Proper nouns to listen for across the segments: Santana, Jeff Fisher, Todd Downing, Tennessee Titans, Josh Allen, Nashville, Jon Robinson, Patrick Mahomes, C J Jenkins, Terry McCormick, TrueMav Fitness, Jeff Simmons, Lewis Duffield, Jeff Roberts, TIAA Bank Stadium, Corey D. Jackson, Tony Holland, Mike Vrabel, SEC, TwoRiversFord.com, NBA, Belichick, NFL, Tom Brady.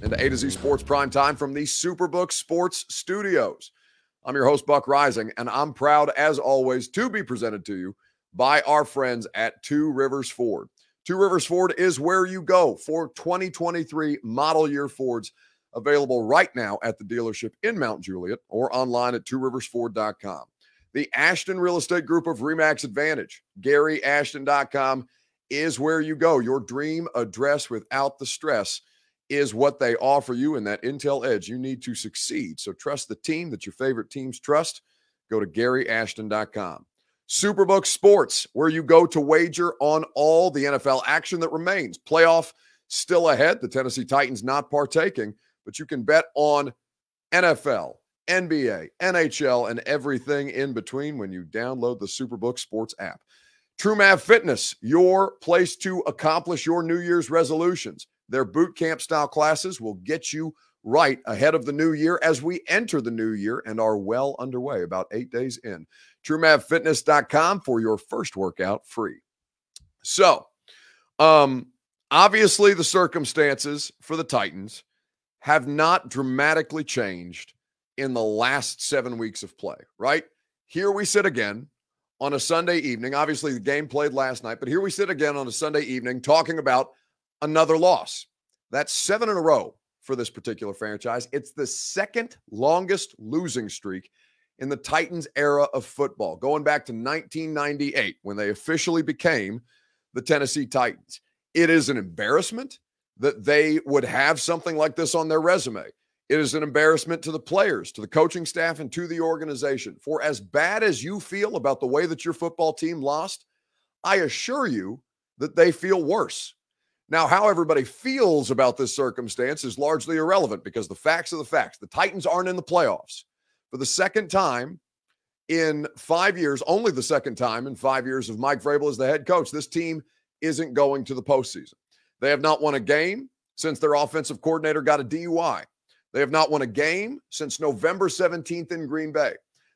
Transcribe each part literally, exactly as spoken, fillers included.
into A to Z Sports Prime Time from the Superbook Sports Studios. I'm your host, Buck Rising, and I'm proud, as always, to be presented to you by our friends at Two Rivers Ford. Two Rivers Ford is where you go for twenty twenty-three model year Fords, available right now at the dealership in Mount Juliet or online at Two Rivers Ford dot com. The Ashton Real Estate Group of Remax Advantage, Gary Ashton dot com, is where you go. Your dream address without the stress is what they offer you, and that intel edge you need to succeed. So trust the team that your favorite teams trust. Go to Gary Ashton dot com. Superbook Sports, where you go to wager on all the N F L action that remains. Playoff still ahead. The Tennessee Titans not partaking, but you can bet on N F L, N B A, N H L, and everything in between when you download the Superbook Sports app. TrueMav Fitness, your place to accomplish your New Year's resolutions. Their boot camp style classes will get you right ahead of the new year as we enter the new year and are well underway, about eight days in. True Mav Fitness dot com for your first workout free. So, um, obviously the circumstances for the Titans have not dramatically changed in the last seven weeks of play, right? Here we sit again on a Sunday evening. Obviously the game played last night, but here we sit again on a Sunday evening talking about another loss. That's seven in a row for this particular franchise. It's the second longest losing streak in the Titans era of football, going back to nineteen ninety-eight when they officially became the Tennessee Titans. It is an embarrassment that they would have something like this on their resume. It is an embarrassment to the players, to the coaching staff, and to the organization. For as bad as you feel about the way that your football team lost, I assure you that they feel worse. Now, how everybody feels about this circumstance is largely irrelevant because the facts are the facts. The Titans aren't in the playoffs. For the second time in five years, only the second time in five years of Mike Vrabel as the head coach, this team isn't going to the postseason. They have not won a game since their offensive coordinator got a D U I. They have not won a game since November seventeenth in Green Bay.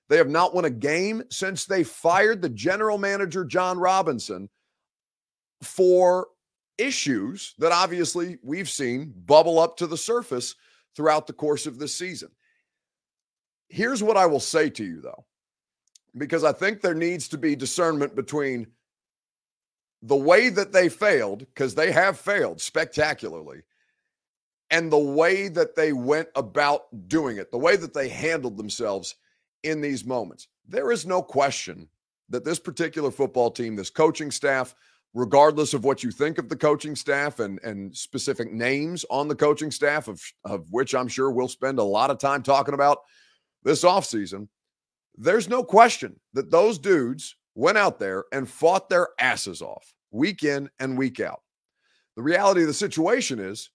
They have not won a game since they fired the general manager, Jon Robinson, for issues that obviously we've seen bubble up to the surface throughout the course of this season. Here's what I will say to you, though, because I think there needs to be discernment between the way that they failed, because they have failed spectacularly, and the way that they went about doing it, the way that they handled themselves in these moments. There is no question that this particular football team, this coaching staff, regardless of what you think of the coaching staff and, and specific names on the coaching staff, of, of which I'm sure we'll spend a lot of time talking about this offseason, there's no question that those dudes went out there and fought their asses off week in and week out. The reality of the situation is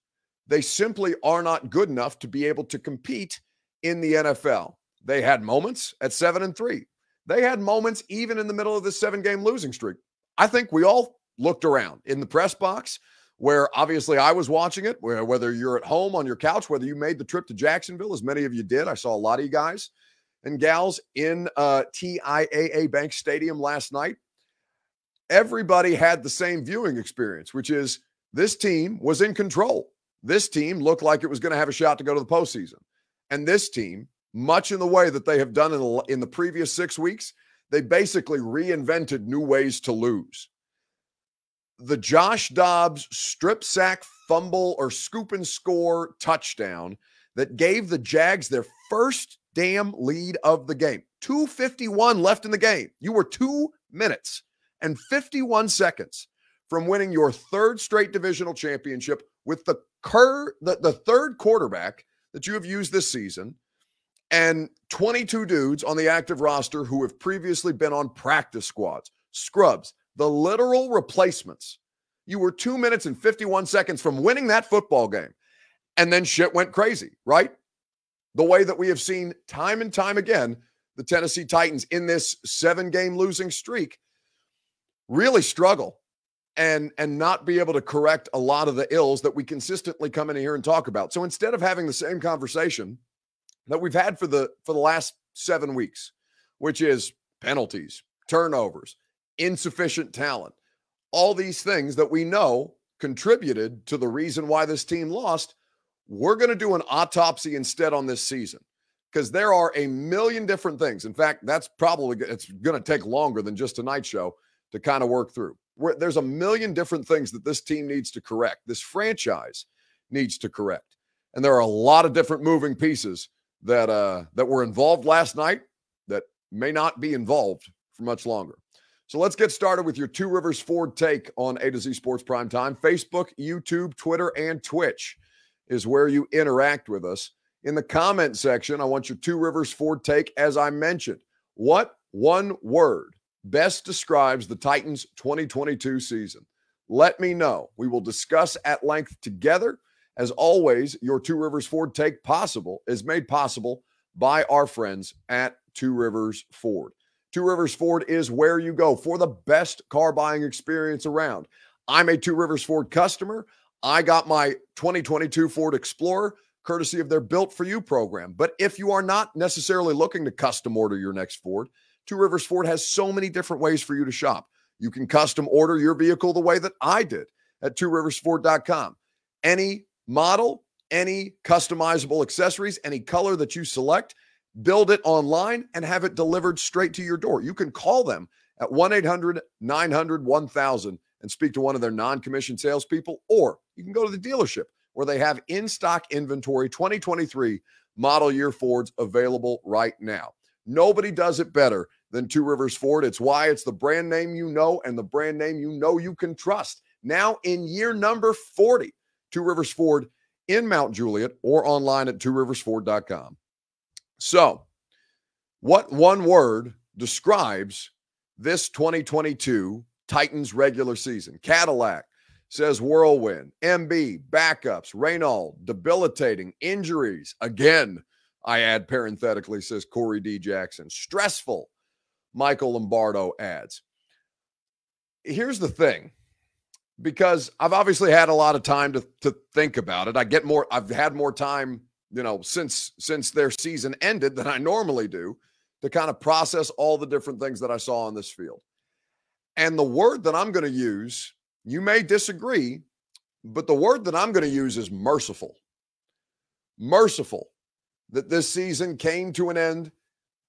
they simply are not good enough to be able to compete in the N F L. They had moments at seven and three. They had moments even in the middle of this seven-game losing streak. I think we all looked around in the press box where obviously I was watching it, where whether you're at home on your couch, whether you made the trip to Jacksonville, as many of you did. I saw a lot of you guys and gals in uh, T I A A Bank Stadium last night. Everybody had the same viewing experience, which is this team was in control. This team looked like it was going to have a shot to go to the postseason. And this team, much in the way that they have done in the, in the previous six weeks, they basically reinvented new ways to lose. The Josh Dobbs strip sack fumble or scoop and score touchdown that gave the Jags their first damn lead of the game. two fifty-one left in the game. You were two minutes and fifty-one seconds from winning your third straight divisional championship with the, cur- the, the third quarterback that you have used this season and twenty-two dudes on the active roster who have previously been on practice squads, scrubs, the literal replacements. You were two minutes and fifty-one seconds from winning that football game. And then shit went crazy, right? The way that we have seen time and time again, the Tennessee Titans in this seven-game losing streak really struggle and, and not be able to correct a lot of the ills that we consistently come in here and talk about. So instead of having the same conversation that we've had for the, for the last seven weeks, which is penalties, turnovers, insufficient talent, all these things that we know contributed to the reason why this team lost, we're going to do an autopsy instead on this season, because there are a million different things. In fact, that's probably, it's going to take longer than just tonight's show to kind of work through. We're, there's a million different things that this team needs to correct, this franchise needs to correct. And there are a lot of different moving pieces that uh, that were involved last night that may not be involved for much longer. So let's get started with your Two Rivers Ford take on A to Z Sports Primetime. Facebook, YouTube, Twitter, and Twitch is where you interact with us. In the comment section, I want your Two Rivers Ford take, as I mentioned. What one word best describes the Titans' twenty twenty-two season? Let me know. We will discuss at length together. As always, your Two Rivers Ford take possible is made possible by our friends at Two Rivers Ford. Two Rivers Ford is where you go for the best car buying experience around. I'm a Two Rivers Ford customer. I got my twenty twenty-two Ford Explorer courtesy of their Built For You program. But if you are not necessarily looking to custom order your next Ford, Two Rivers Ford has so many different ways for you to shop. You can custom order your vehicle the way that I did at Two Rivers Ford dot com. Any model, any customizable accessories, any color that you select, build it online and have it delivered straight to your door. You can call them at one eight hundred nine hundred one thousand and speak to one of their non-commissioned salespeople, or you can go to the dealership where they have in-stock inventory twenty twenty-three model year Fords available right now. Nobody does it better than Two Rivers Ford. It's why it's the brand name you know and the brand name you know you can trust. Now in year number forty, Two Rivers Ford in Mount Juliet or online at Two Rivers Ford dot com. So, what one word describes this twenty twenty-two Titans regular season? Cadillac says whirlwind. M B, backups. Reynolds, debilitating. Injuries, again, I add parenthetically, says Corey D. Jackson. Stressful, Michael Lombardo adds. Here's the thing, because I've obviously had a lot of time to, to think about it. I get more, I've had more time, you know, since since their season ended than I normally do to kind of process all the different things that I saw on this field. And the word that I'm going to use, you may disagree, but the word that I'm going to use is merciful. Merciful that this season came to an end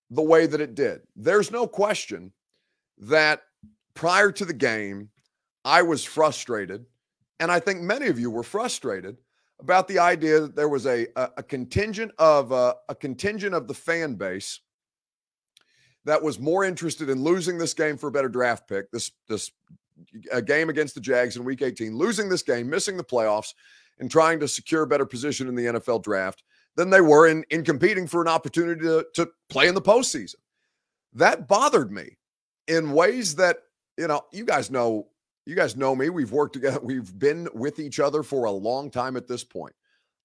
the way that it did. There's no question that prior to the game, I was frustrated, and I think many of you were frustrated about the idea that there was a a, a contingent of uh, a contingent of the fan base that was more interested in losing this game for a better draft pick, this this a game against the Jags in Week eighteen, losing this game, missing the playoffs, and trying to secure a better position in the N F L draft than they were in in competing for an opportunity to, to play in the postseason. That bothered me in ways that, you know, you guys know. You guys know me. We've worked together. We've been with each other for a long time at this point.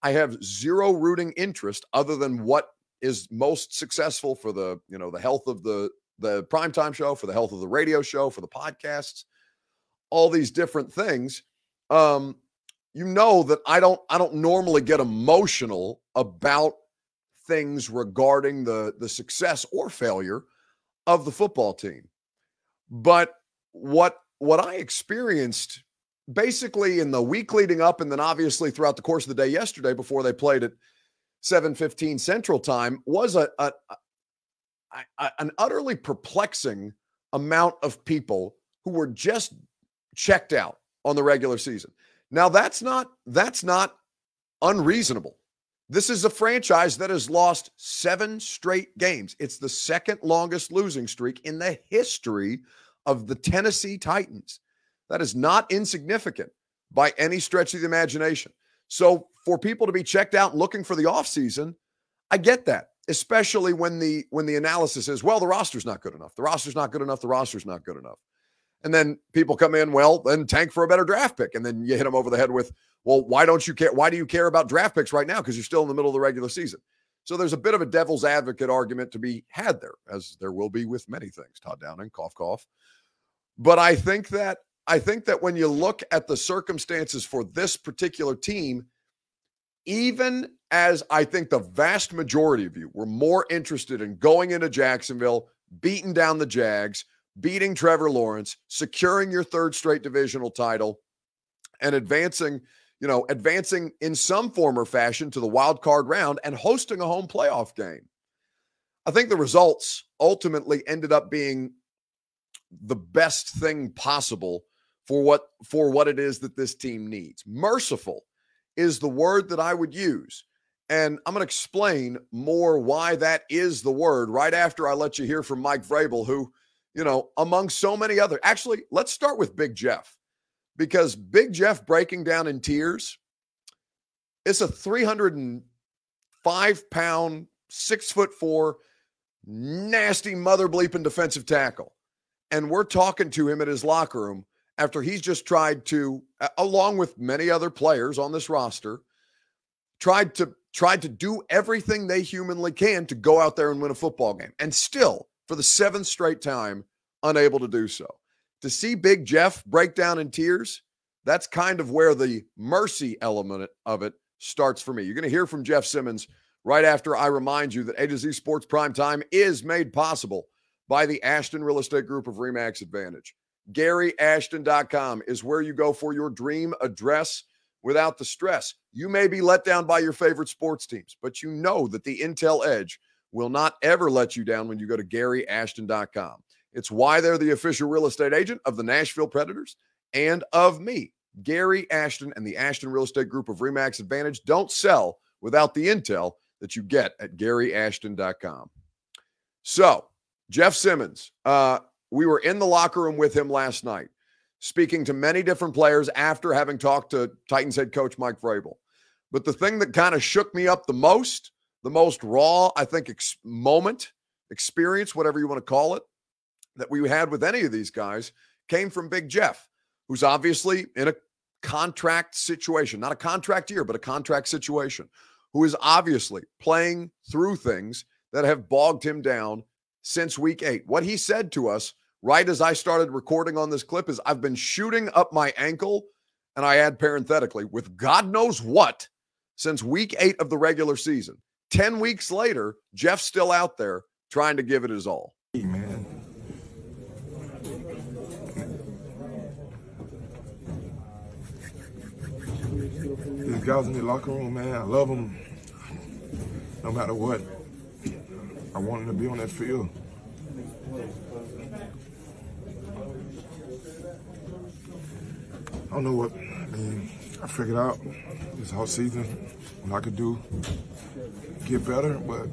I have zero rooting interest other than what is most successful for the, you know, the health of the, the primetime show, for the health of the radio show, for the podcasts, all these different things. Um, you know that I don't, I don't normally get emotional about things regarding the, the success or failure of the football team. But what, What I experienced basically in the week leading up and then obviously throughout the course of the day yesterday before they played at seven fifteen Central Time was a, a, a an utterly perplexing amount of people who were just checked out on the regular season. Now, that's not that's not unreasonable. This is a franchise that has lost seven straight games. It's the second longest losing streak in the history of the Tennessee Titans. That is not insignificant by any stretch of the imagination. So for people to be checked out and looking for the offseason, I get that. especially when the when the analysis is, well, the roster's not good enough. The roster's not good enough. The roster's not good enough. And then people come in, well, then tank for a better draft pick. And then you hit them over the head with, well, why don't you care? Why do you care about draft picks right now? Because you're still in the middle of the regular season. So there's a bit of a devil's advocate argument to be had there, as there will be with many things, Todd Downing, cough, cough. But I think that I think that when you look at the circumstances for this particular team, even as I think the vast majority of you were more interested in going into Jacksonville, beating down the Jags, beating Trevor Lawrence, securing your third straight divisional title, and advancing, you know, advancing in some form or fashion to the wild card round and hosting a home playoff game. I think the results ultimately ended up being the best thing possible for what for what it is that this team needs. Merciful is the word that I would use. And I'm going to explain more why that is the word right after I let you hear from Mike Vrabel, who, you know, among so many other, actually, let's start with Big Jeff, because Big Jeff breaking down in tears, it's a three hundred five pound, six foot four, nasty mother bleeping defensive tackle. And we're talking to him at his locker room after he's just tried to, along with many other players on this roster, tried to tried to do everything they humanly can to go out there and win a football game. And still, for the seventh straight time, unable to do so. To see Big Jeff break down in tears, that's kind of where the mercy element of it starts for me. You're going to hear from Jeff Simmons right after I remind you that A to Z Sports Primetime is made possible by the Ashton Real Estate Group of Remax Advantage. Gary Ashton dot com is where you go for your dream address without the stress. You may be let down by your favorite sports teams, but you know that the Intel Edge will not ever let you down when you go to Gary Ashton dot com. It's why they're the official real estate agent of the Nashville Predators and of me, Gary Ashton, and the Ashton Real Estate Group of Remax Advantage. Don't sell without the intel that you get at Gary Ashton dot com. So, Jeff Simmons, uh, we were in the locker room with him last night, speaking to many different players after having talked to Titans head coach Mike Vrabel. But the thing that kind of shook me up the most, the most raw, I think, ex- moment, experience, whatever you want to call it, that we had with any of these guys came from Big Jeff, who's obviously in a contract situation, not a contract year, but a contract situation, who is obviously playing through things that have bogged him down since week eight. What he said to us right as I started recording on this clip is, I've been shooting up my ankle, and I add parenthetically, with God knows what, since week eight of the regular season. Ten weeks later, Jeff's still out there trying to give it his all. Hey, man. These guys in the locker room, man, I love them. No matter what, I want them to be on that field. I don't know what, I mean, I figured out this whole season what I could do, get better, but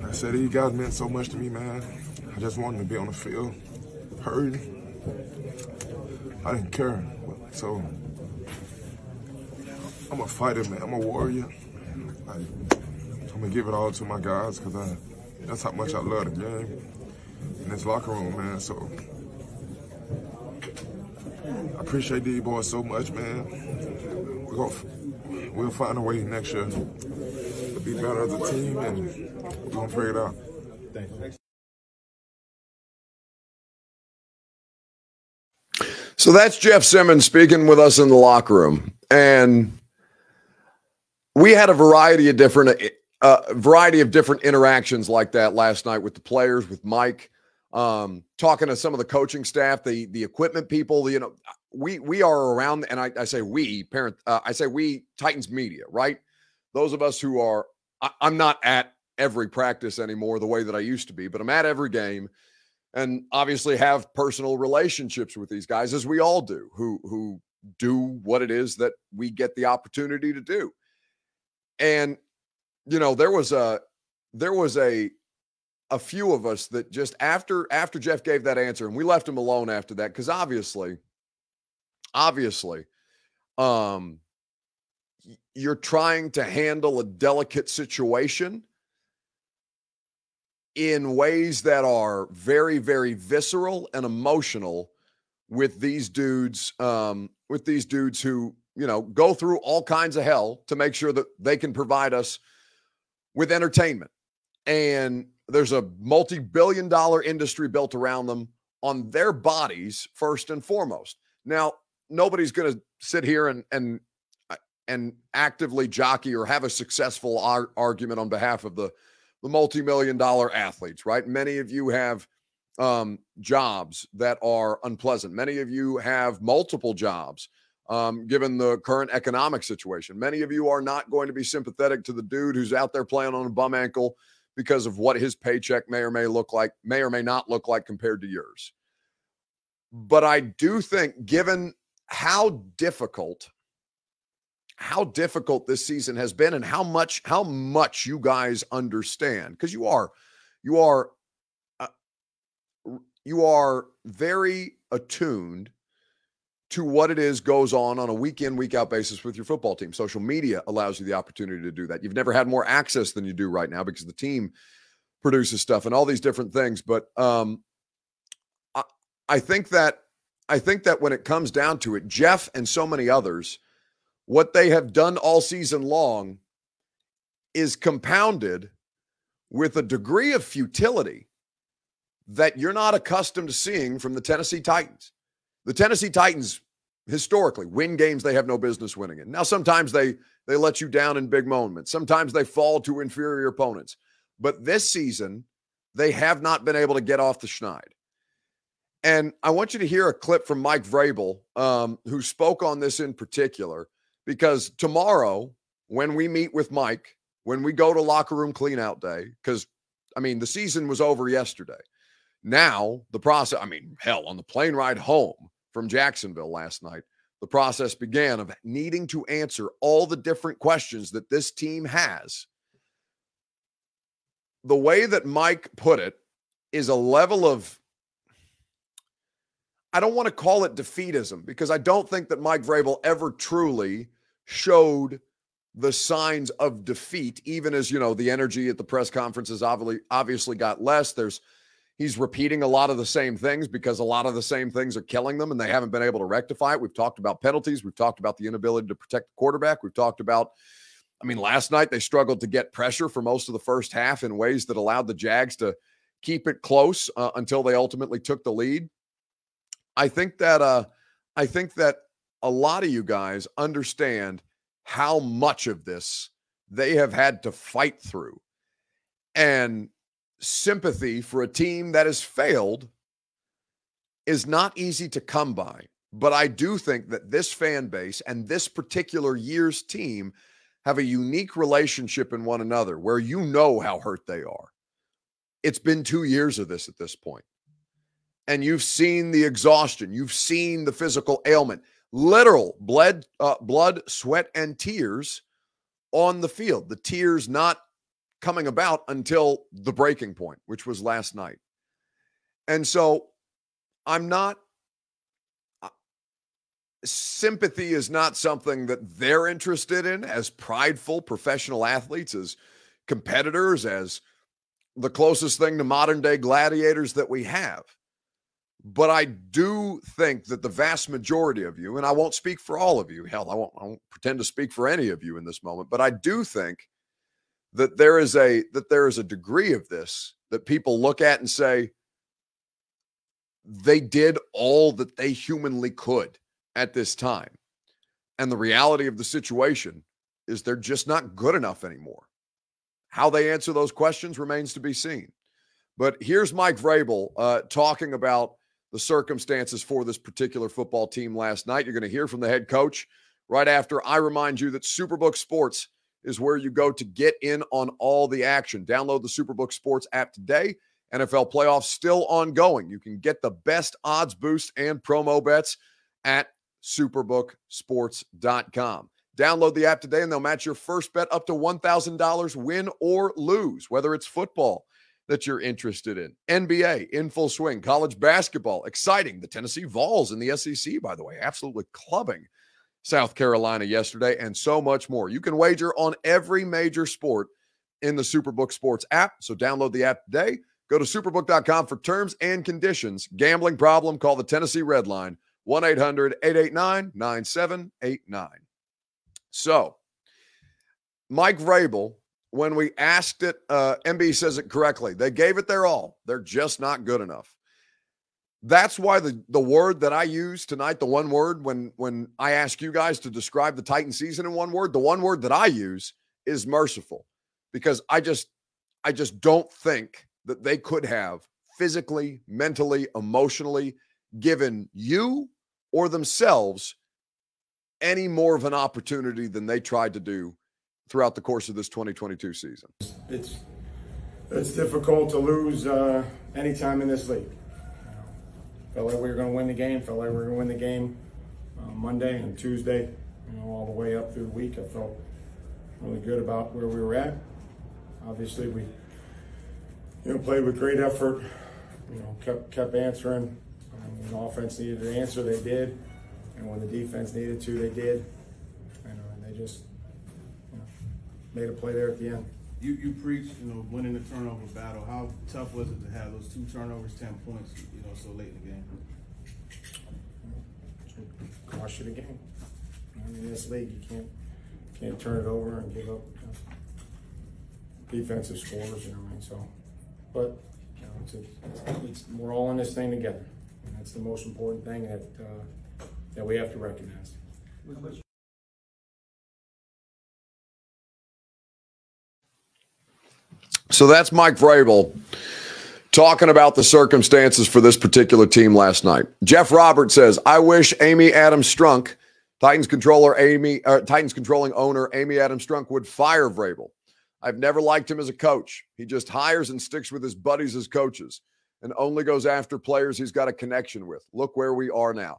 like I said, these guys meant so much to me, man. I just wanted to be on the field, hurting. I didn't care, so I'm a fighter, man. I'm a warrior. Like, I'm gonna give it all to my guys, because that's how much I love the game and this locker room, man, so. I appreciate these boys so much, man. We're gonna, we'll find a way next year to be better as a team, and we're going to figure it out. Thanks. So that's Jeff Simmons speaking with us in the locker room. And we had a variety of different uh, variety of different interactions like that last night with the players, with Mike. Um, talking to some of the coaching staff, the the equipment people, the, you know, we we are around, and I, I say we parent, uh, I say we Titans media, right? Those of us who are, I, I'm not at every practice anymore the way that I used to be, but I'm at every game, and obviously have personal relationships with these guys, as we all do, who who do what it is that we get the opportunity to do. And you know, there was a there was a. a few of us that just after after Jeff gave that answer, and we left him alone after that, because obviously, obviously, um, you're trying to handle a delicate situation in ways that are very, very visceral and emotional with these dudes, um, with these dudes who, you know, go through all kinds of hell to make sure that they can provide us with entertainment. And there's a multi-billion dollar industry built around them on their bodies, first and foremost. Now, nobody's going to sit here and, and, and actively jockey or have a successful ar- argument on behalf of the, the multi-million dollar athletes, right? Many of you have um, jobs that are unpleasant. Many of you have multiple jobs, um, given the current economic situation. Many of you are not going to be sympathetic to the dude who's out there playing on a bum ankle because of what his paycheck may or may look like, may or may not look like compared to yours. But I do think, given how difficult, how difficult this season has been, and how much, how much you guys understand, because you are, you are, uh, you are very attuned to what it is goes on on a week in, week out basis with your football team. Social media allows you the opportunity to do that. You've never had more access than you do right now because the team produces stuff and all these different things. But um, I, I think that I think that when it comes down to it, Jeff and so many others, what they have done all season long is compounded with a degree of futility that you're not accustomed to seeing from the Tennessee Titans. The Tennessee Titans historically win games they have no business winning in. Now, sometimes they they let you down in big moments. Sometimes they fall to inferior opponents. But this season, they have not been able to get off the schneid. And I want you to hear a clip from Mike Vrabel, um, who spoke on this in particular, because tomorrow, when we meet with Mike, when we go to locker room cleanout day, because, I mean, the season was over yesterday. Now, the process, I mean, hell, on the plane ride home from Jacksonville last night, the process began of needing to answer all the different questions that this team has. The way that Mike put it is a level of, I don't want to call it defeatism, because I don't think that Mike Vrabel ever truly showed the signs of defeat, even as, you know, the energy at the press conferences obviously, obviously got less. There's, he's repeating a lot of the same things because a lot of the same things are killing them and they haven't been able to rectify it. We've talked about penalties. We've talked about the inability to protect the quarterback. We've talked about, I mean, last night they struggled to get pressure for most of the first half in ways that allowed the Jags to keep it close uh, until they ultimately took the lead. I think that uh, I think that a lot of you guys understand how much of this they have had to fight through. And sympathy for a team that has failed is not easy to come by. But I do think that this fan base and this particular year's team have a unique relationship in one another where you know how hurt they are. It's been two years of this at this point. And you've seen the exhaustion. You've seen the physical ailment. Literal blood, uh, blood, sweat, and tears on the field. The tears not coming about until the breaking point, which was last night. And so I'm not, uh, sympathy is not something that they're interested in as prideful professional athletes, as competitors, as the closest thing to modern day gladiators that we have. But I do think that the vast majority of you, and I won't speak for all of you, hell, I won't, I won't pretend to speak for any of you in this moment, but I do think that there is a that there is a degree of this that people look at and say, they did all that they humanly could at this time. And the reality of the situation is they're just not good enough anymore. How they answer those questions remains to be seen. But here's Mike Vrabel uh, talking about the circumstances for this particular football team last night. You're going to hear from the head coach right after I remind you that Superbook Sports is where you go to get in on all the action. Download the Superbook Sports app today. N F L playoffs still ongoing. You can get the best odds boost and promo bets at superbook sports dot com. Download the app today and they'll match your first bet up to one thousand dollars, win or lose, whether it's football that you're interested in, N B A in full swing, college basketball, exciting. The Tennessee Vols in the S E C, by the way, absolutely clubbing South Carolina yesterday, and so much more. You can wager on every major sport in the Superbook Sports app, so download the app today. Go to superbook dot com for terms and conditions. Gambling problem? Call the Tennessee Red Line, one eight hundred eight eight nine nine seven eight nine. So, Mike Vrabel, when we asked it, uh, M B says it correctly. They gave it their all. They're just not good enough. That's why the, the word that I use tonight, the one word, when, when I ask you guys to describe the Titan season in one word, the one word that I use is merciful, because I just, I just don't think that they could have physically, mentally, emotionally given you or themselves any more of an opportunity than they tried to do throughout the course of this twenty twenty-two season. It's it's difficult to lose uh, any time in this league. Felt like we were going to win the game. Felt like we were going to win the game uh, Monday and Tuesday, you know, all the way up through the week. I felt really good about where we were at. Obviously, we you know played with great effort. You know, kept kept answering. Um, when the offense needed an answer, they did, and when the defense needed to, they did. And, uh, and they just you know, made a play there at the end. You you preached, you know, winning the turnover battle. How tough was it to have those two turnovers, ten points, you know, so late in the game? Cost you the game. I mean, in this league, you can't can't turn it over and give up you know, defensive scores. You know what I mean? So, but you know, it's, a, it's, it's we're all in this thing together, and that's the most important thing that uh, that we have to recognize. So that's Mike Vrabel talking about the circumstances for this particular team last night. Jeff Roberts says, I wish Amy Adams Strunk, Titans controller Amy, uh, Titans controlling owner Amy Adams Strunk would fire Vrabel. I've never liked him as a coach. He just hires and sticks with his buddies as coaches and only goes after players he's got a connection with. Look where we are now.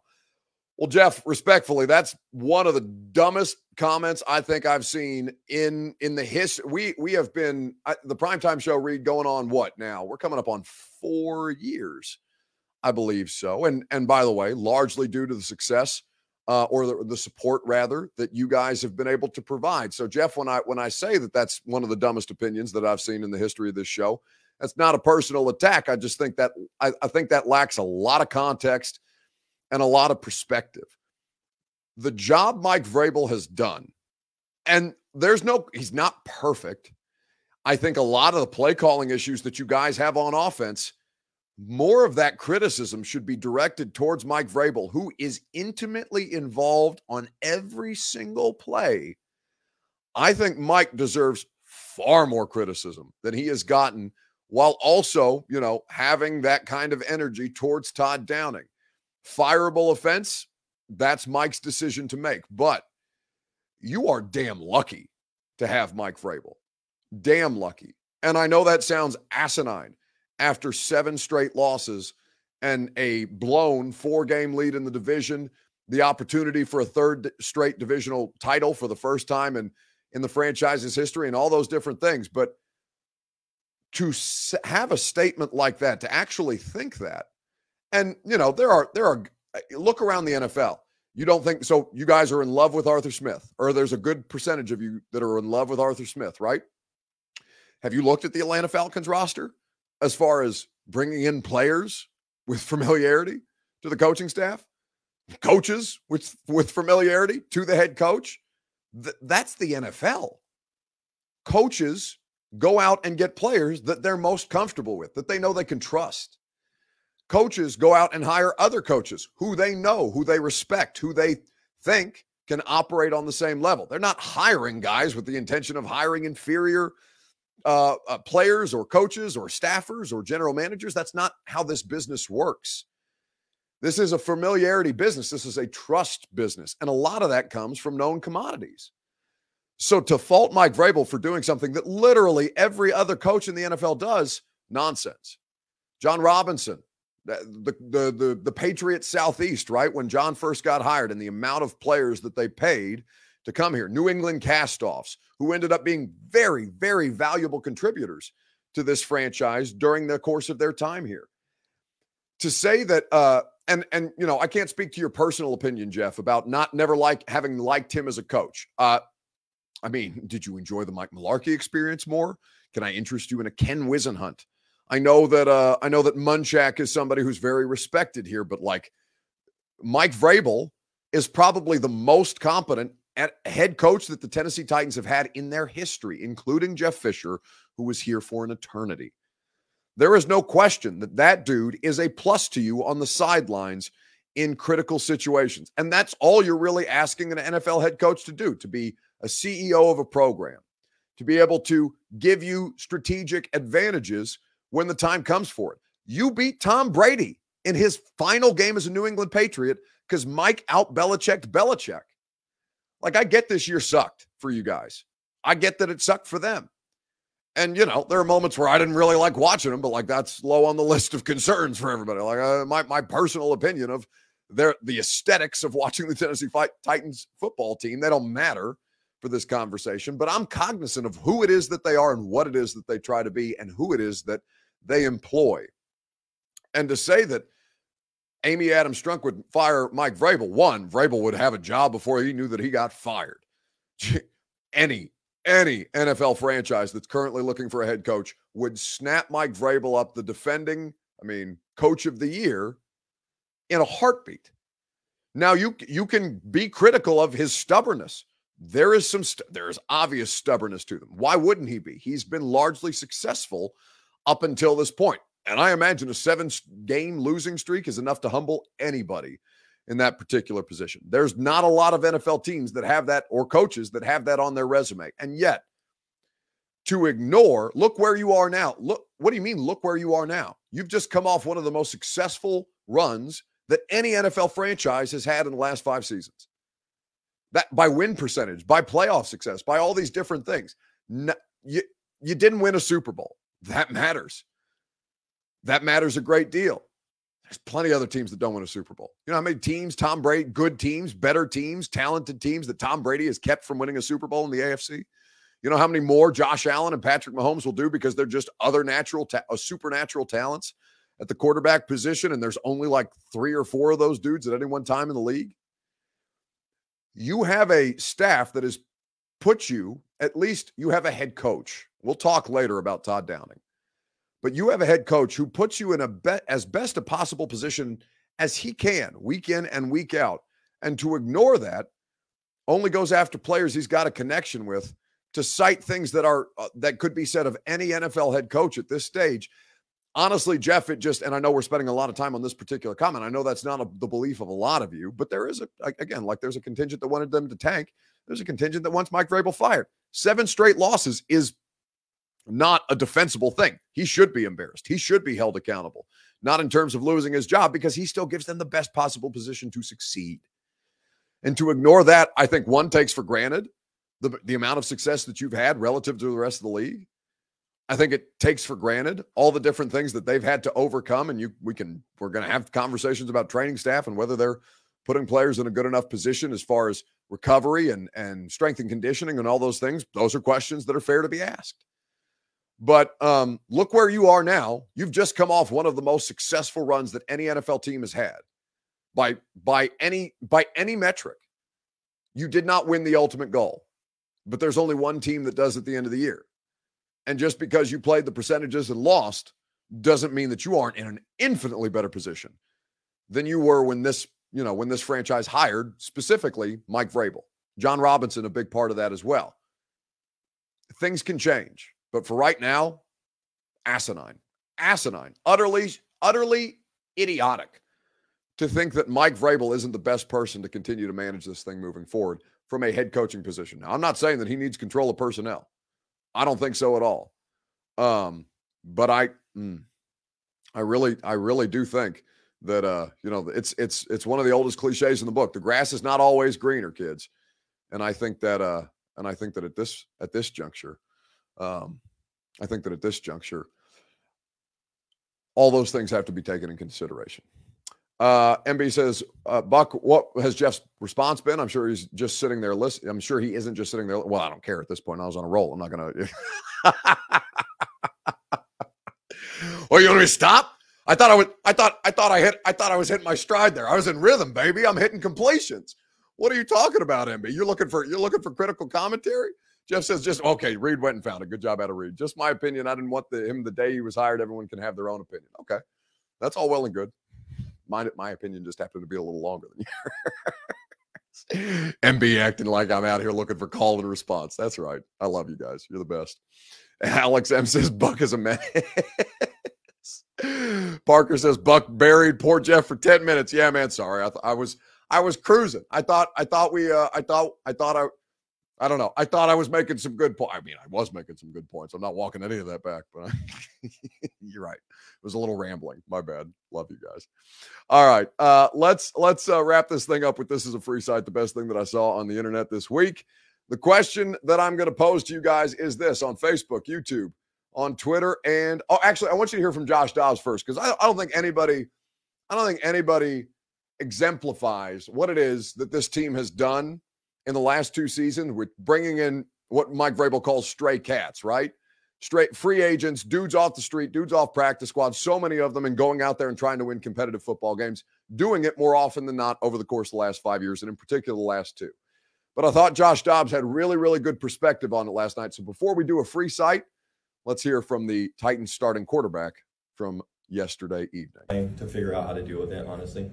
Well, Jeff, respectfully, that's one of the dumbest comments I think I've seen in in the history. We we have been, I, the Primetime Show, Reed, going on what now? We're coming up on four years, I believe so. And and by the way, largely due to the success uh, or the, the support, rather, that you guys have been able to provide. So, Jeff, when I when I say that that's one of the dumbest opinions that I've seen in the history of this show, that's not a personal attack. I just think that I, I think that lacks a lot of context and a lot of perspective. The job Mike Vrabel has done, and there's no, he's not perfect. I think a lot of the play calling issues that you guys have on offense, more of that criticism should be directed towards Mike Vrabel, who is intimately involved on every single play. I think Mike deserves far more criticism than he has gotten, while also, you know, having that kind of energy towards Todd Downing. Fireable offense, that's Mike's decision to make. But you are damn lucky to have Mike Vrabel. Damn lucky. And I know that sounds asinine after seven straight losses and a blown four-game lead in the division, the opportunity for a third straight divisional title for the first time in, in the franchise's history and all those different things. But to have a statement like that, to actually think that, and, you know, there are, there are, look around the N F L. You don't think, so you guys are in love with Arthur Smith, or there's a good percentage of you that are in love with Arthur Smith, right? Have you looked at the Atlanta Falcons roster as far as bringing in players with familiarity to the coaching staff, coaches with, with familiarity to the head coach? Th- that's the N F L. Coaches go out and get players that they're most comfortable with, that they know they can trust. Coaches go out and hire other coaches who they know, who they respect, who they think can operate on the same level. They're not hiring guys with the intention of hiring inferior uh, uh, players or coaches or staffers or general managers. That's not how this business works. This is a familiarity business. This is a trust business. And a lot of that comes from known commodities. So to fault Mike Vrabel for doing something that literally every other coach in the N F L does, nonsense. Jon Robinson, The, the the the Patriots Southeast, right? When John first got hired and the amount of players that they paid to come here, New England castoffs, who ended up being very, very valuable contributors to this franchise during the course of their time here. To say that uh, and and you know, I can't speak to your personal opinion, Jeff, about not never like having liked him as a coach. Uh, I mean, did you enjoy the Mike Mularkey experience more? Can I interest you in a Ken Wizenhunt? I know that uh, I know that Munchak is somebody who's very respected here, but like Mike Vrabel is probably the most competent at head coach that the Tennessee Titans have had in their history, including Jeff Fisher, who was here for an eternity. There is no question that that dude is a plus to you on the sidelines in critical situations. And that's all you're really asking an N F L head coach to do, to be a C E O of a program, to be able to give you strategic advantages when the time comes for it. You beat Tom Brady in his final game as a New England Patriot because Mike out-Belichicked Belichick. Like, I get this year sucked for you guys. I get that it sucked for them. And, you know, there are moments where I didn't really like watching them, but, like, that's low on the list of concerns for everybody. Like, uh, my my personal opinion of their the aesthetics of watching the Tennessee Titans football team, they don't matter for this conversation. But I'm cognizant of who it is that they are and what it is that they try to be and who it is that they employ. And to say that Amy Adams Strunk would fire Mike Vrabel, one, Vrabel would have a job before he knew that he got fired. Any Any N F L franchise that's currently looking for a head coach would snap Mike Vrabel up, the defending, I mean, coach of the year, in a heartbeat. Now, you you can be critical of his stubbornness. There is some st- there is obvious stubbornness to them. Why wouldn't he be? He's been largely successful up until this point. And I imagine a seven-game losing streak is enough to humble anybody in that particular position. There's not a lot of N F L teams that have that, or coaches that have that on their resume. And yet, to ignore, look where you are now. Look, what do you mean, look where you are now? You've just come off one of the most successful runs that any N F L franchise has had in the last five seasons. That by win percentage, by playoff success, by all these different things. No, you, you didn't win a Super Bowl. That matters. That matters a great deal. There's plenty of other teams that don't win a Super Bowl. You know how many teams, Tom Brady, good teams, better teams, talented teams that Tom Brady has kept from winning a Super Bowl in the A F C? You know how many more Josh Allen and Patrick Mahomes will do because they're just other natural, ta- supernatural talents at the quarterback position, and there's only like three or four of those dudes at any one time in the league? You have a staff that has put you, at least you have a head coach. We'll talk later about Todd Downing. But you have a head coach who puts you in a be- as best a possible position as he can, week in and week out. And to ignore that, only goes after players he's got a connection with, to cite things that are uh, that could be said of any N F L head coach at this stage. Honestly, Jeff, it just, and I know we're spending a lot of time on this particular comment. I know that's not a, the belief of a lot of you, but there is, a again, like there's a contingent that wanted them to tank. There's a contingent that wants Mike Vrabel fired. Seven straight losses is not a defensible thing. He should be embarrassed. He should be held accountable. Not in terms of losing his job, because he still gives them the best possible position to succeed. And to ignore that, I think one takes for granted the, the amount of success that you've had relative to the rest of the league. I think it takes for granted all the different things that they've had to overcome. And you, we can, we're going to have conversations about training staff and whether they're putting players in a good enough position as far as recovery and, and strength and conditioning and all those things. Those are questions that are fair to be asked. But um, look where you are now. You've just come off one of the most successful runs that any N F L team has had by by any by any metric. You did not win the ultimate goal, but there's only one team that does at the end of the year. And just because you played the percentages and lost doesn't mean that you aren't in an infinitely better position than you were when this, you know, when this franchise hired specifically Mike Vrabel. Jon Robinson, a big part of that as well. Things can change. But for right now, asinine, asinine, utterly, utterly idiotic to think that Mike Vrabel isn't the best person to continue to manage this thing moving forward from a head coaching position. Now, I'm not saying that he needs control of personnel. I don't think so at all. Um, but I, mm, I really, I really do think that, uh, you know, it's, it's, it's one of the oldest cliches in the book. The grass is not always greener, kids. And I think that, uh, and I think that at this, at this juncture, Um, I think that at this juncture, all those things have to be taken in consideration. Uh, M B says, uh, Buck, what has Jeff's response been? I'm sure he's just sitting there listening. I'm sure he isn't just sitting there. Well, I don't care at this point. I was on a roll. I'm not going to. Oh, you want me to stop? I thought I was, I thought, I thought I hit, I thought I was hitting my stride there. I was in rhythm, baby. I'm hitting completions. What are you talking about, M B? You're looking for, you're looking for critical commentary? Jeff says, just, okay, Reed went and found it. Good job out of Reed. Just my opinion. I didn't want the, him the day he was hired. Everyone can have their own opinion. Okay. That's all well and good. Mine, my opinion just happened to be a little longer than yours. M B acting like I'm out here looking for call and response. That's right. I love you guys. You're the best. Alex M says, Buck is a man. Parker says, Buck buried poor Jeff for ten minutes. Yeah, man. Sorry. I, th- I was, I was cruising. I thought, I thought we, uh, I thought, I thought I, I don't know. I thought I was making some good points. I mean, I was making some good points. I'm not walking any of that back, but I, you're right. It was a little rambling. My bad. Love you guys. All right. Uh, let's, let's uh, wrap this thing up with, this is a free site. The best thing that I saw on the internet this week. The question that I'm going to pose to you guys is this on Facebook, YouTube, on Twitter. And oh, actually I want you to hear from Josh Dobbs first, because I, I don't think anybody, I don't think anybody exemplifies what it is that this team has done in the last two seasons with bringing in what Mike Vrabel calls stray cats, right? Straight free agents, dudes off the street, dudes off practice squad, so many of them, and going out there and trying to win competitive football games, doing it more often than not over the course of the last five years, and in particular the last two. But I thought Josh Dobbs had really, really good perspective on it last night. So before we do a free site, let's hear from the Titans starting quarterback from yesterday evening. To figure out how to deal with that, honestly.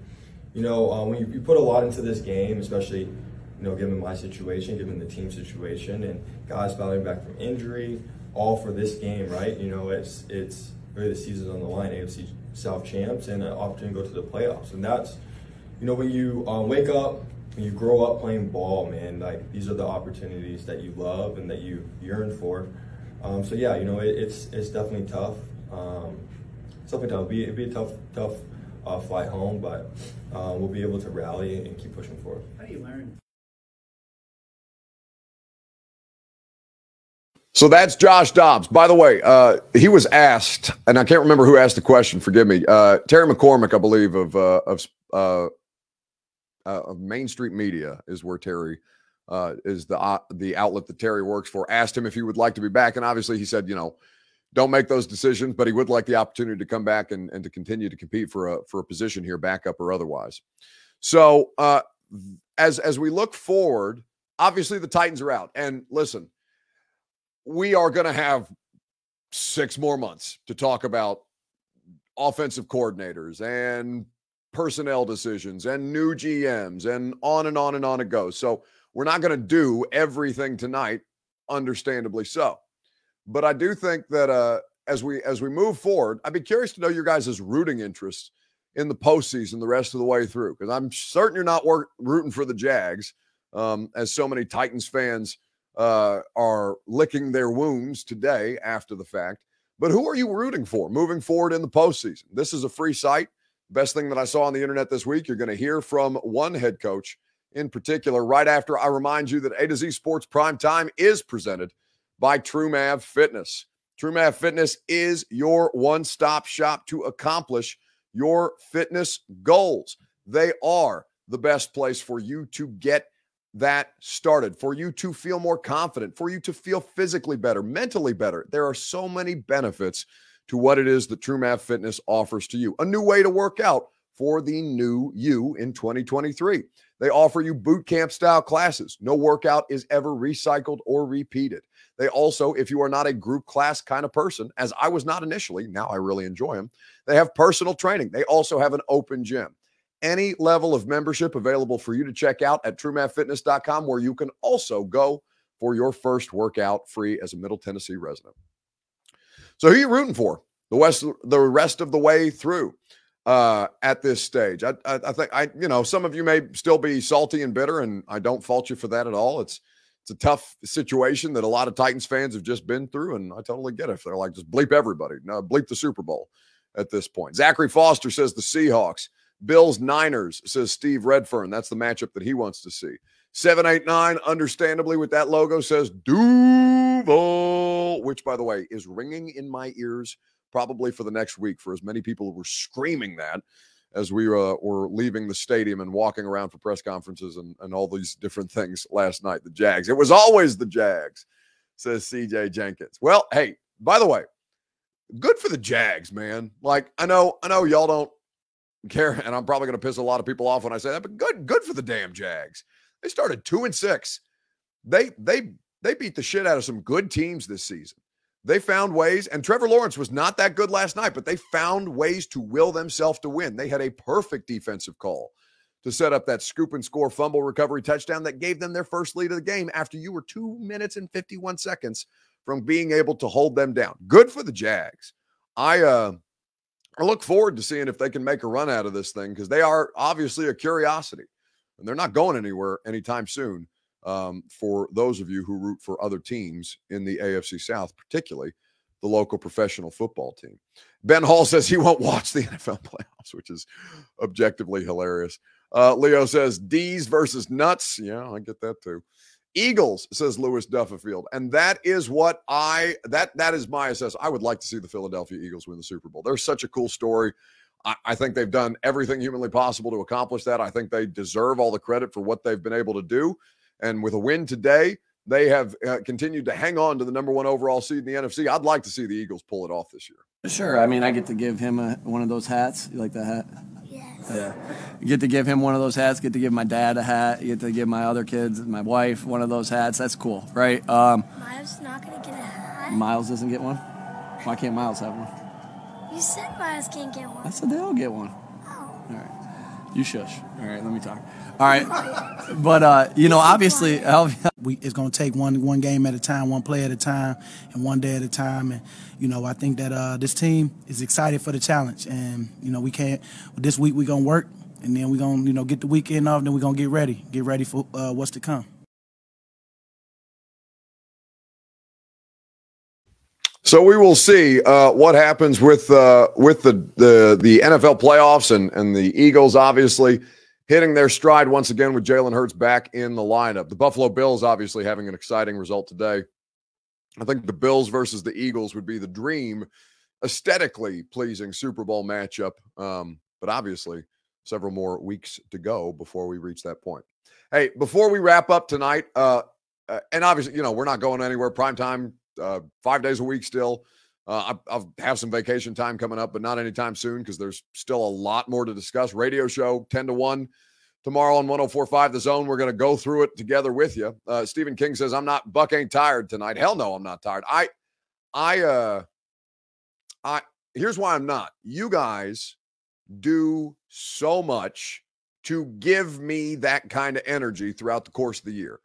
You know, um, when you, you put a lot into this game, especially, you know, given my situation, given the team situation, and guys bouncing back from injury, all for this game, right? You know, it's it's really the season's on the line, A F C South champs, and an opportunity to go to the playoffs. And that's, you know, when you um, wake up, when you grow up playing ball, man, like, these are the opportunities that you love and that you yearn for. Um, so yeah, you know, it, it's it's definitely tough. Um, it's definitely tough. It'd be, it'd be a tough, tough uh, flight home, but uh, we'll be able to rally and keep pushing forward. How do you learn? So that's Josh Dobbs. By the way, uh, he was asked, and I can't remember who asked the question. Forgive me, uh, Terry McCormick, I believe, of uh, of, uh, uh, of Main Street Media is where Terry. Uh, is the uh, the outlet that Terry works for, asked him if he would like to be back. And obviously he said, you know, don't make those decisions, but he would like the opportunity to come back and, and to continue to compete for a for a position here, backup or otherwise. So uh, as, as we look forward, obviously the Titans are out. And listen, we are going to have six more months to talk about offensive coordinators and personnel decisions and new G Ms and on and on and on it goes. So we're not going to do everything tonight, understandably so. But I do think that uh, as we as we move forward, I'd be curious to know your guys' rooting interests in the postseason the rest of the way through, because I'm certain you're not work, rooting for the Jags, um, as so many Titans fans uh, are licking their wounds today after the fact. But who are you rooting for moving forward in the postseason? This is a free site. Best thing that I saw on the internet this week, you're going to hear from one head coach in particular, right after I remind you that A to Z Sports Prime Time is presented by TrueMav Fitness. TrueMav Fitness is your one-stop shop to accomplish your fitness goals. They are the best place for you to get that started, for you to feel more confident, for you to feel physically better, mentally better. There are so many benefits to what it is that TrueMav Fitness offers to you. A new way to work out for the new you in twenty twenty-three. They offer you boot camp style classes. No workout is ever recycled or repeated. They also, if you are not a group class kind of person, as I was not initially, now I really enjoy them, they have personal training. They also have an open gym. Any level of membership available for you to check out at True Mav Fitness dot com, where you can also go for your first workout free as a Middle Tennessee resident. So who are you rooting for the West, the rest of the way through? Uh, at this stage, I, I, I think I, you know, some of you may still be salty and bitter, and I don't fault you for that at all. It's, it's a tough situation that a lot of Titans fans have just been through, and I totally get it. If they're like, just bleep everybody, no, bleep the Super Bowl at this point. Zachary Foster says the Seahawks, Bills, Niners, says Steve Redfern. That's the matchup that he wants to see. seven eight nine, understandably with that logo, says Duval, which, by the way, is ringing in my ears probably for the next week, for as many people who were screaming that as we uh, were leaving the stadium and walking around for press conferences and, and all these different things last night. The Jags. It was always the Jags, says C J Jenkins. Well, hey, by the way, good for the Jags, man. Like, I know, I know y'all don't care, and I'm probably going to piss a lot of people off when I say that, but good, good for the damn Jags. They started two and six. They, they, they beat the shit out of some good teams this season. They found ways, and Trevor Lawrence was not that good last night, but they found ways to will themselves to win. They had a perfect defensive call to set up that scoop and score fumble recovery touchdown that gave them their first lead of the game after you were two minutes and fifty-one seconds from being able to hold them down. Good for the Jags. I, uh, I look forward to seeing if they can make a run out of this thing, because they are obviously a curiosity, and they're not going anywhere anytime soon. Um, for those of you who root for other teams in the A F C South, particularly the local professional football team. Ben Hall says he won't watch the N F L playoffs, which is objectively hilarious. Uh, Leo says D's versus nuts. Yeah, I get that too. Eagles, says Lewis Duffield. And that is what I, that, that is my assessment. I would like to see the Philadelphia Eagles win the Super Bowl. They're such a cool story. I, I think they've done everything humanly possible to accomplish that. I think they deserve all the credit for what they've been able to do. And with a win today, they have uh, continued to hang on to the number one overall seed in the N F C. I'd like to see the Eagles pull it off this year. Sure. I mean, I get to give him a, one of those hats. You like that hat? Yes. Yeah. You get to give him one of those hats. Get to give my dad a hat. You get to give my other kids, my wife, one of those hats. That's cool, right? Um, Miles not going to get a hat. Miles doesn't get one? Why can't Miles have one? You said Miles can't get one. I said they all get one. Oh. All right. You shush. All right, let me talk. All right. But, uh, you know, obviously, we, it's going to take one one game at a time, one play at a time, and one day at a time. And, you know, I think that uh, this team is excited for the challenge. And, you know, we can't – this week we're going to work, and then we're going to, you know, get the weekend off, and then we're going to get ready, get ready for uh, what's to come. So we will see uh, what happens with uh, with the, the the N F L playoffs and, and the Eagles obviously hitting their stride once again with Jalen Hurts back in the lineup. The Buffalo Bills obviously having an exciting result today. I think the Bills versus the Eagles would be the dream, aesthetically pleasing Super Bowl matchup, um, but obviously several more weeks to go before we reach that point. Hey, before we wrap up tonight, uh, uh, and obviously, you know, we're not going anywhere. Primetime. Uh, five days a week still. Uh, I, I'll have some vacation time coming up, but not anytime soon because there's still a lot more to discuss. Radio show, ten to one tomorrow on one oh four point five The Zone. We're going to go through it together with you. Uh, Stephen King says, I'm not, Buck ain't tired tonight. Hell no, I'm not tired. I, I, uh, I, here's why I'm not. You guys do so much to give me that kind of energy throughout the course of the year.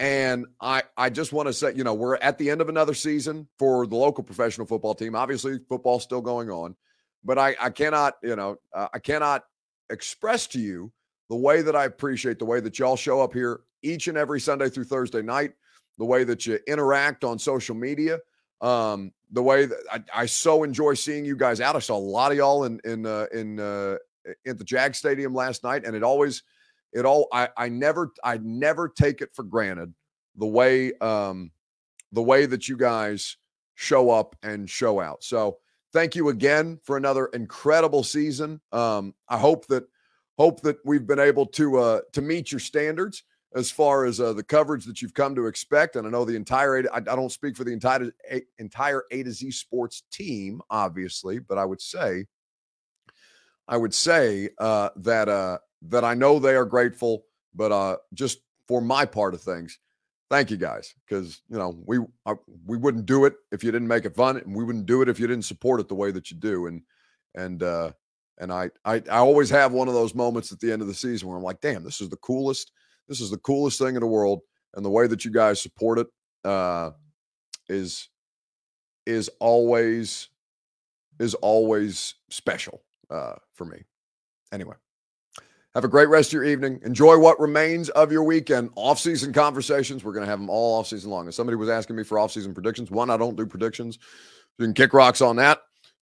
And I, I just want to say, you know, we're at the end of another season for the local professional football team. Obviously, football's still going on, but I, I cannot, you know, uh, I cannot express to you the way that I appreciate the way that y'all show up here each and every Sunday through Thursday night, the way that you interact on social media, um, the way that I, I so enjoy seeing you guys out. I saw a lot of y'all in in uh, in uh, at the Jag Stadium last night, and it always. It all I, I never I never take it for granted the way um, the way that you guys show up and show out. So thank you again for another incredible season. Um, I hope that hope that we've been able to uh, to meet your standards as far as uh, the coverage that you've come to expect. And I know the entire I, I don't speak for the entire a, entire A to Z Sports team, obviously, but I would say I would say uh, that. Uh, that I know they are grateful, but uh, just for my part of things, thank you guys. Because, you know, we I, we wouldn't do it if you didn't make it fun, and we wouldn't do it if you didn't support it the way that you do. And and uh, and I, I I always have one of those moments at the end of the season where I'm like, damn, this is the coolest. This is the coolest thing in the world. And the way that you guys support it uh, is is always is always special uh, for me. Anyway. Have a great rest of your evening. Enjoy what remains of your weekend. Off-season conversations, we're going to have them all off-season long. And somebody was asking me for off-season predictions. One, I don't do predictions. You can kick rocks on that.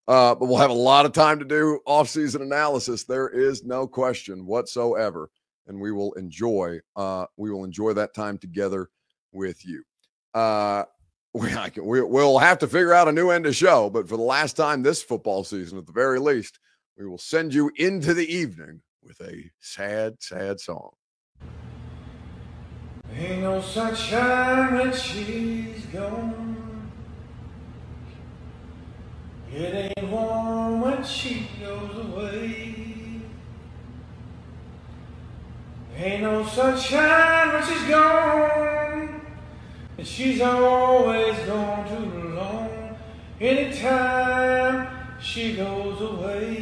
Uh, but we'll have a lot of time to do off-season analysis. There is no question whatsoever. And we will enjoy uh, we will enjoy that time together with you. Uh, we, I can, we, we'll have to figure out a new end to show. But for the last time this football season, at the very least, we will send you into the evening with a sad, sad song. Ain't no sunshine when she's gone. It ain't warm when she goes away. Ain't no sunshine when she's gone. And she's always gone too long. Anytime she goes away.